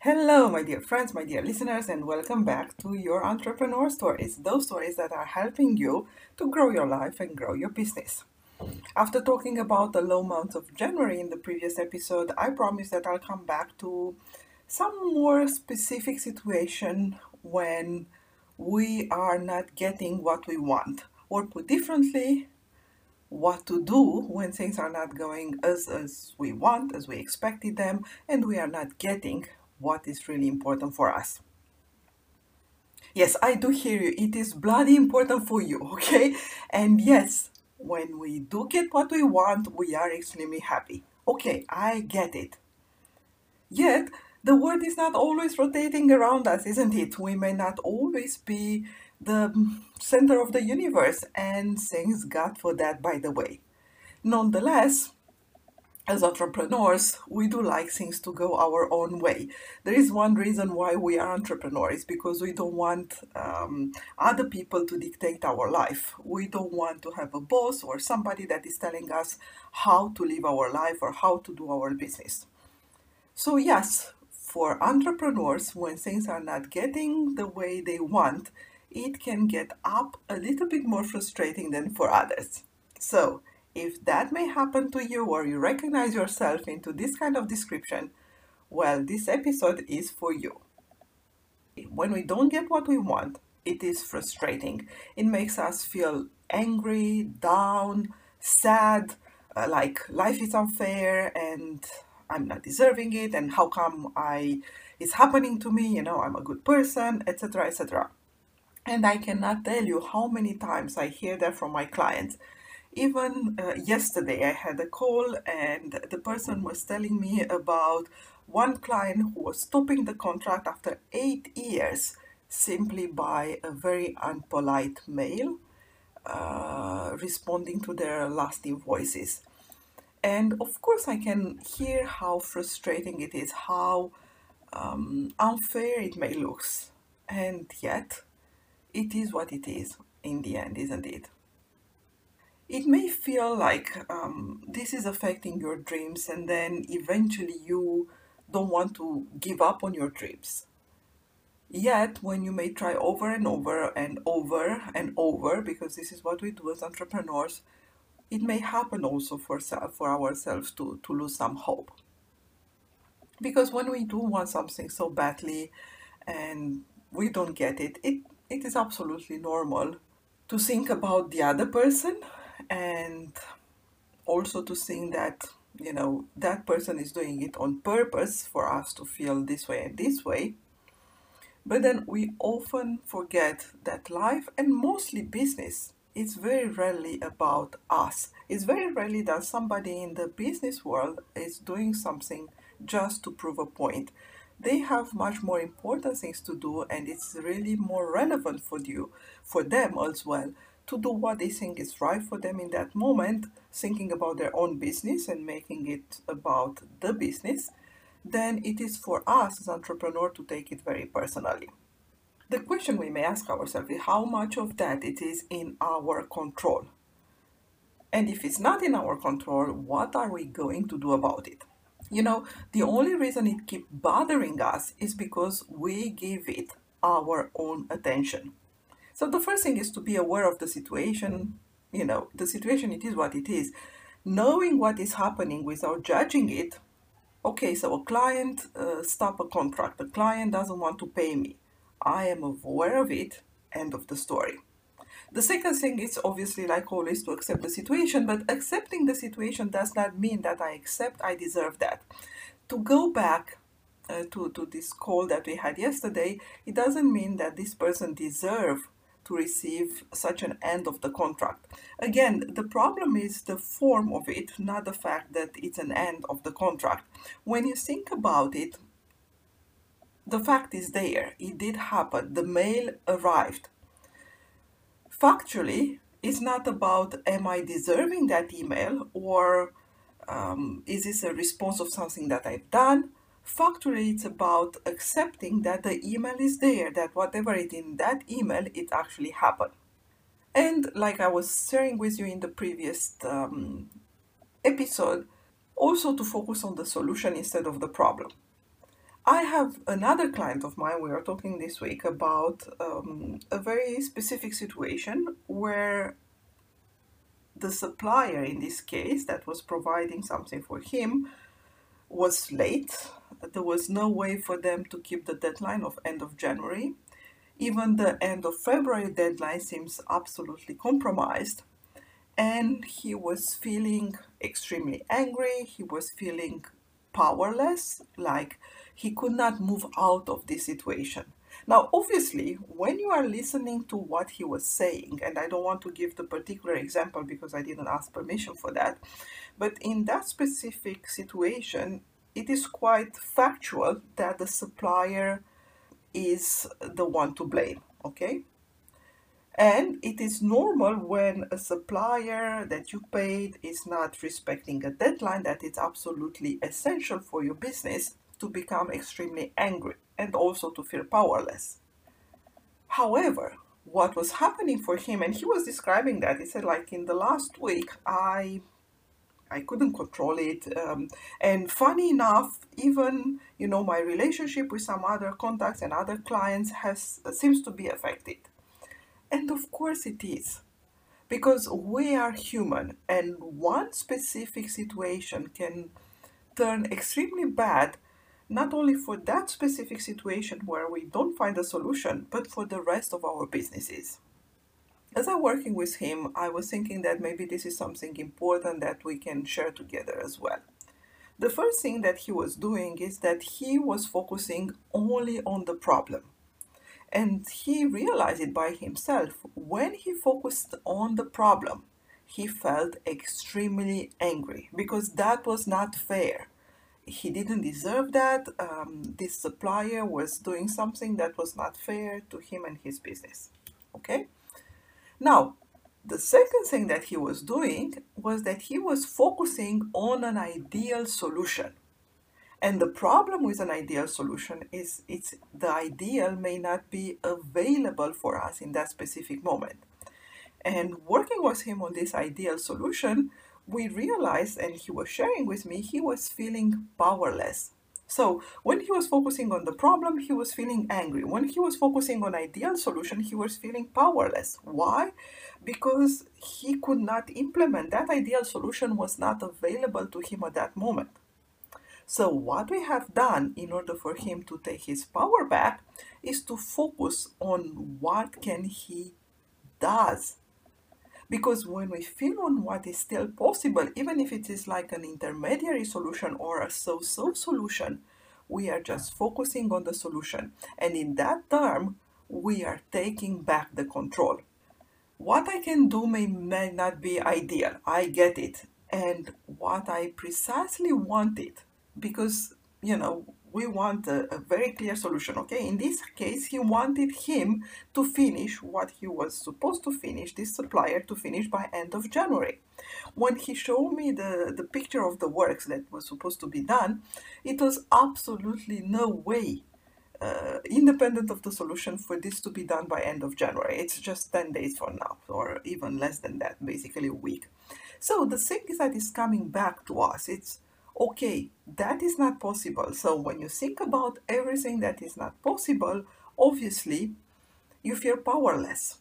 Hello, my dear friends, my dear listeners, and welcome back to your entrepreneur stories, those stories that are helping you to grow your life and grow your business. After talking about the low months of January in the previous episode, I promise that I'll come back to some more specific situation when we are not getting what we want, or put differently, what to do when things are not going as we want, as we expected them, and we are not getting what is really important for us. Yes, I do hear you. It is bloody important for you, okay? And yes, when we do get what we want, we are extremely happy. Okay, I get it. Yet, the world is not always rotating around us, isn't it? We may not always be the center of the universe, and thanks God for that, by the way. Nonetheless, as entrepreneurs, we do like things to go our own way. There is one reason why we are entrepreneurs, because we don't want other people to dictate our life. We don't want to have a boss or somebody that is telling us how to live our life or how to do our business. So yes, for entrepreneurs, when things are not getting the way they want, it can get up a little bit more frustrating than for others. So, if that may happen to you or you recognize yourself into this kind of description, well, this episode is for you. When we don't get what we want, it is frustrating. It makes us feel angry, down, sad, like life is unfair and I'm not deserving it, and how come it's happening to me, you know, I'm a good person, etc., etc. And I cannot tell you how many times I hear that from my clients. Even yesterday I had a call and the person was telling me about one client who was stopping the contract after 8 years simply by a very unpolite mail responding to their lasting voices. And of course I can hear how frustrating it is, how unfair it may look, and yet it is what it is in the end, isn't it? It may feel like this is affecting your dreams, and then eventually you don't want to give up on your dreams. Yet, when you may try over and over and over and over, because this is what we do as entrepreneurs, it may happen also for ourselves to lose some hope. Because when we do want something so badly and we don't get it, it is absolutely normal to think about the other person, and also to think that, you know, that person is doing it on purpose for us to feel this way and this way. But then we often forget that life, and mostly business, is very rarely about us. It's very rarely that somebody in the business world is doing something just to prove a point. They have much more important things to do, and it's really more relevant for them as well, to do what they think is right for them in that moment, thinking about their own business and making it about the business, then it is for us as entrepreneurs to take it very personally. The question we may ask ourselves is how much of that it is in our control. And if it's not in our control, what are we going to do about it? You know, the only reason it keeps bothering us is because we give it our own attention. So the first thing is to be aware of the situation. You know, the situation, it is what it is. Knowing what is happening without judging it. Okay, so a client stopped a contract. The client doesn't want to pay me. I am aware of it. End of the story. The second thing is obviously, like always, to accept the situation, but accepting the situation does not mean that I deserve that. To go back to this call that we had yesterday, it doesn't mean that this person deserves to receive such an end of the contract. Again, the problem is the form of it, not the fact that it's an end of the contract. When you think about it, the fact is there. It did happen. The mail arrived. Factually, it's not about am I deserving that email, or is this a response of something that I've done? Factually, it's about accepting that the email is there, that whatever it in that email, it actually happened. And like I was sharing with you in the previous episode, also to focus on the solution instead of the problem. I have another client of mine, we are talking this week about a very specific situation where the supplier in this case that was providing something for him was late. There was no way for them to keep the deadline of end of January. Even the end of February deadline seems absolutely compromised. And he was feeling extremely angry. He was feeling powerless, like he could not move out of this situation. Now, obviously, when you are listening to what he was saying, and I don't want to give the particular example because I didn't ask permission for that, but in that specific situation, it is quite factual that the supplier is the one to blame, okay? And it is normal when a supplier that you paid is not respecting a deadline that is absolutely essential for your business to become extremely angry and also to feel powerless. However, what was happening for him, and he was describing that, he said, like, in the last week, I couldn't control it. And funny enough, even, you know, my relationship with some other contacts and other clients seems to be affected. And of course it is, because we are human, and one specific situation can turn extremely bad, not only for that specific situation where we don't find a solution, but for the rest of our businesses. As I'm working with him, I was thinking that maybe this is something important that we can share together as well. The first thing that he was doing is that he was focusing only on the problem. And he realized it by himself. When he focused on the problem, he felt extremely angry because that was not fair. He didn't deserve that. This supplier was doing something that was not fair to him and his business. Okay? Now, The second thing that he was doing was that he was focusing on an ideal solution. And the problem with an ideal solution is the ideal may not be available for us in that specific moment. And working with him on this ideal solution, we realized, and he was sharing with me, he was feeling powerless. So when he was focusing on the problem, he was feeling angry. When he was focusing on ideal solution, he was feeling powerless. Why? Because he could not implement. That ideal solution was not available to him at that moment. So what we have done in order for him to take his power back is to focus on what can he does. Because when we feel on what is still possible, even if it is like an intermediary solution or a so-so solution, we are just focusing on the solution. And in that term, we are taking back the control. What I can do may not be ideal. I get it. And what I precisely wanted, because, you know, we want a very clear solution, okay? In this case, he wanted him to finish what he was supposed to finish, this supplier to finish by end of January. When he showed me the picture of the works that was supposed to be done, it was absolutely no way, independent of the solution, for this to be done by end of January. It's just 10 days from now, or even less than that, basically a week. So the thing is that is coming back to us. It's okay, that is not possible. So when you think about everything that is not possible, obviously, you feel powerless.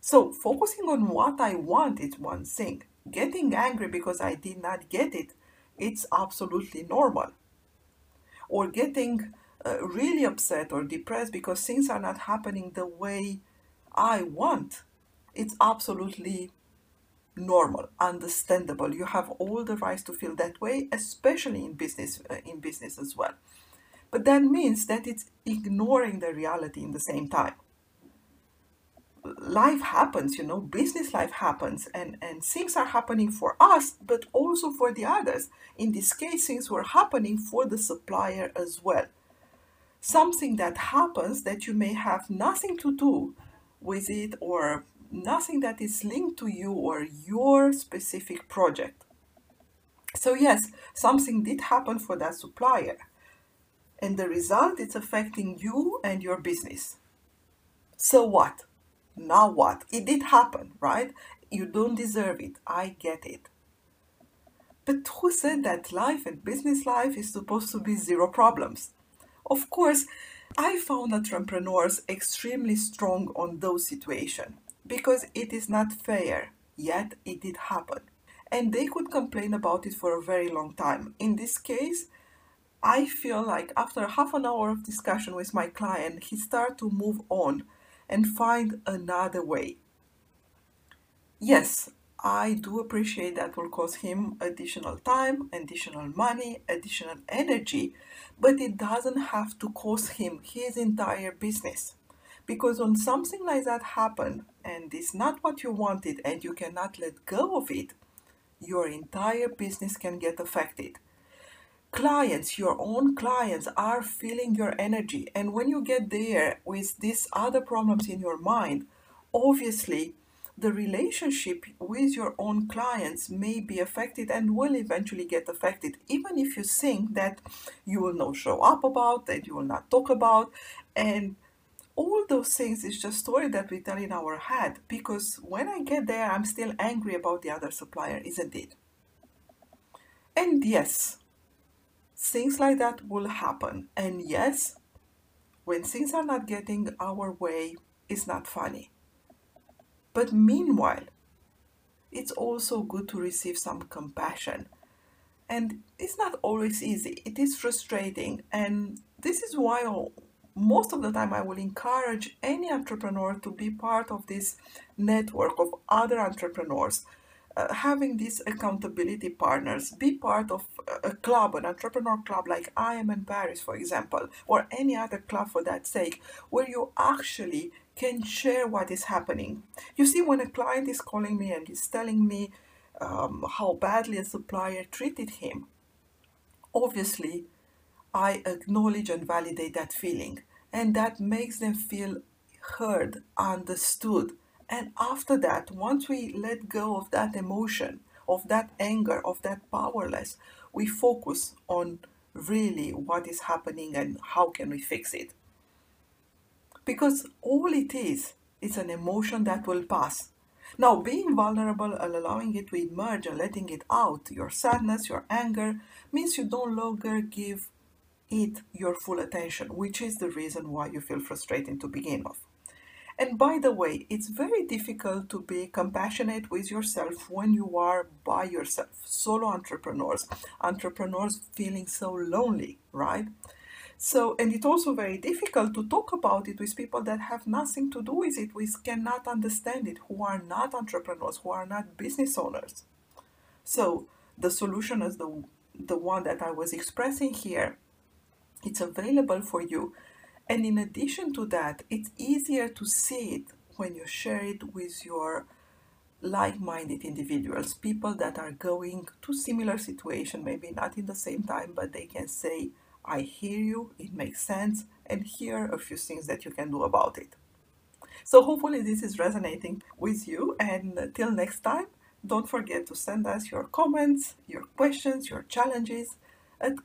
So focusing on what I want is one thing. Getting angry because I did not get it, it's absolutely normal. Or getting really upset or depressed because things are not happening the way I want, it's absolutely normal, understandable. You have all the rights to feel that way, especially in business as well. But that means that it's ignoring the reality in the same time. Life happens, you know, business life happens, and things are happening for us, but also for the others. In this case, things were happening for the supplier as well. Something that happens that you may have nothing to do with it, or nothing that is linked to you or your specific project. So yes, something did happen for that supplier, and the result is affecting you and your business. So what? Now what? It did happen, right? You don't deserve it. I get it. But who said that life and business life is supposed to be zero problems? Of course, I found entrepreneurs extremely strong on those situations. Because it is not fair, yet it did happen. And they could complain about it for a very long time. In this case, I feel like after half an hour of discussion with my client, he started to move on and find another way. Yes, I do appreciate that will cost him additional time, additional money, additional energy, but it doesn't have to cost him his entire business. Because when something like that happened and it's not what you wanted and you cannot let go of it, your entire business can get affected. Clients, your own clients, are feeling your energy. And when you get there with these other problems in your mind, obviously the relationship with your own clients may be affected and will eventually get affected, even if you think that you will not show up about, that you will not talk about, and all those things is just story that we tell in our head, because when I get there, I'm still angry about the other supplier, isn't it? And yes, things like that will happen. And yes, when things are not getting our way, it's not funny. But meanwhile, it's also good to receive some compassion. And it's not always easy. It is frustrating. And this is why most of the time, I will encourage any entrepreneur to be part of this network of other entrepreneurs, having these accountability partners, be part of a club, an entrepreneur club like I Am in Paris, for example, or any other club for that sake, where you actually can share what is happening. You see, when a client is calling me and is telling me how badly a supplier treated him, obviously, I acknowledge and validate that feeling, and that makes them feel heard, understood, And after that, once we let go of that emotion, of that anger, of that powerless, we focus on really what is happening and how can we fix it. Because all it is, it's an emotion that will pass. Now, being vulnerable and allowing it to emerge and letting it out, your sadness, your anger, means you no longer give it your full attention, which is the reason why you feel frustrated to begin with. And by the way, it's very difficult to be compassionate with yourself when you are by yourself. Solo entrepreneurs feeling so lonely, right? So, and it's also very difficult to talk about it with people that have nothing to do with it, who cannot understand it, who are not entrepreneurs, who are not business owners. So the solution is the one that I was expressing here. It's available for you. And in addition to that, it's easier to see it when you share it with your like-minded individuals, people that are going to similar situation, maybe not in the same time, but they can say, I hear you, it makes sense, and here are a few things that you can do about it. So hopefully this is resonating with you, and till next time, don't forget to send us your comments, your questions, your challenges at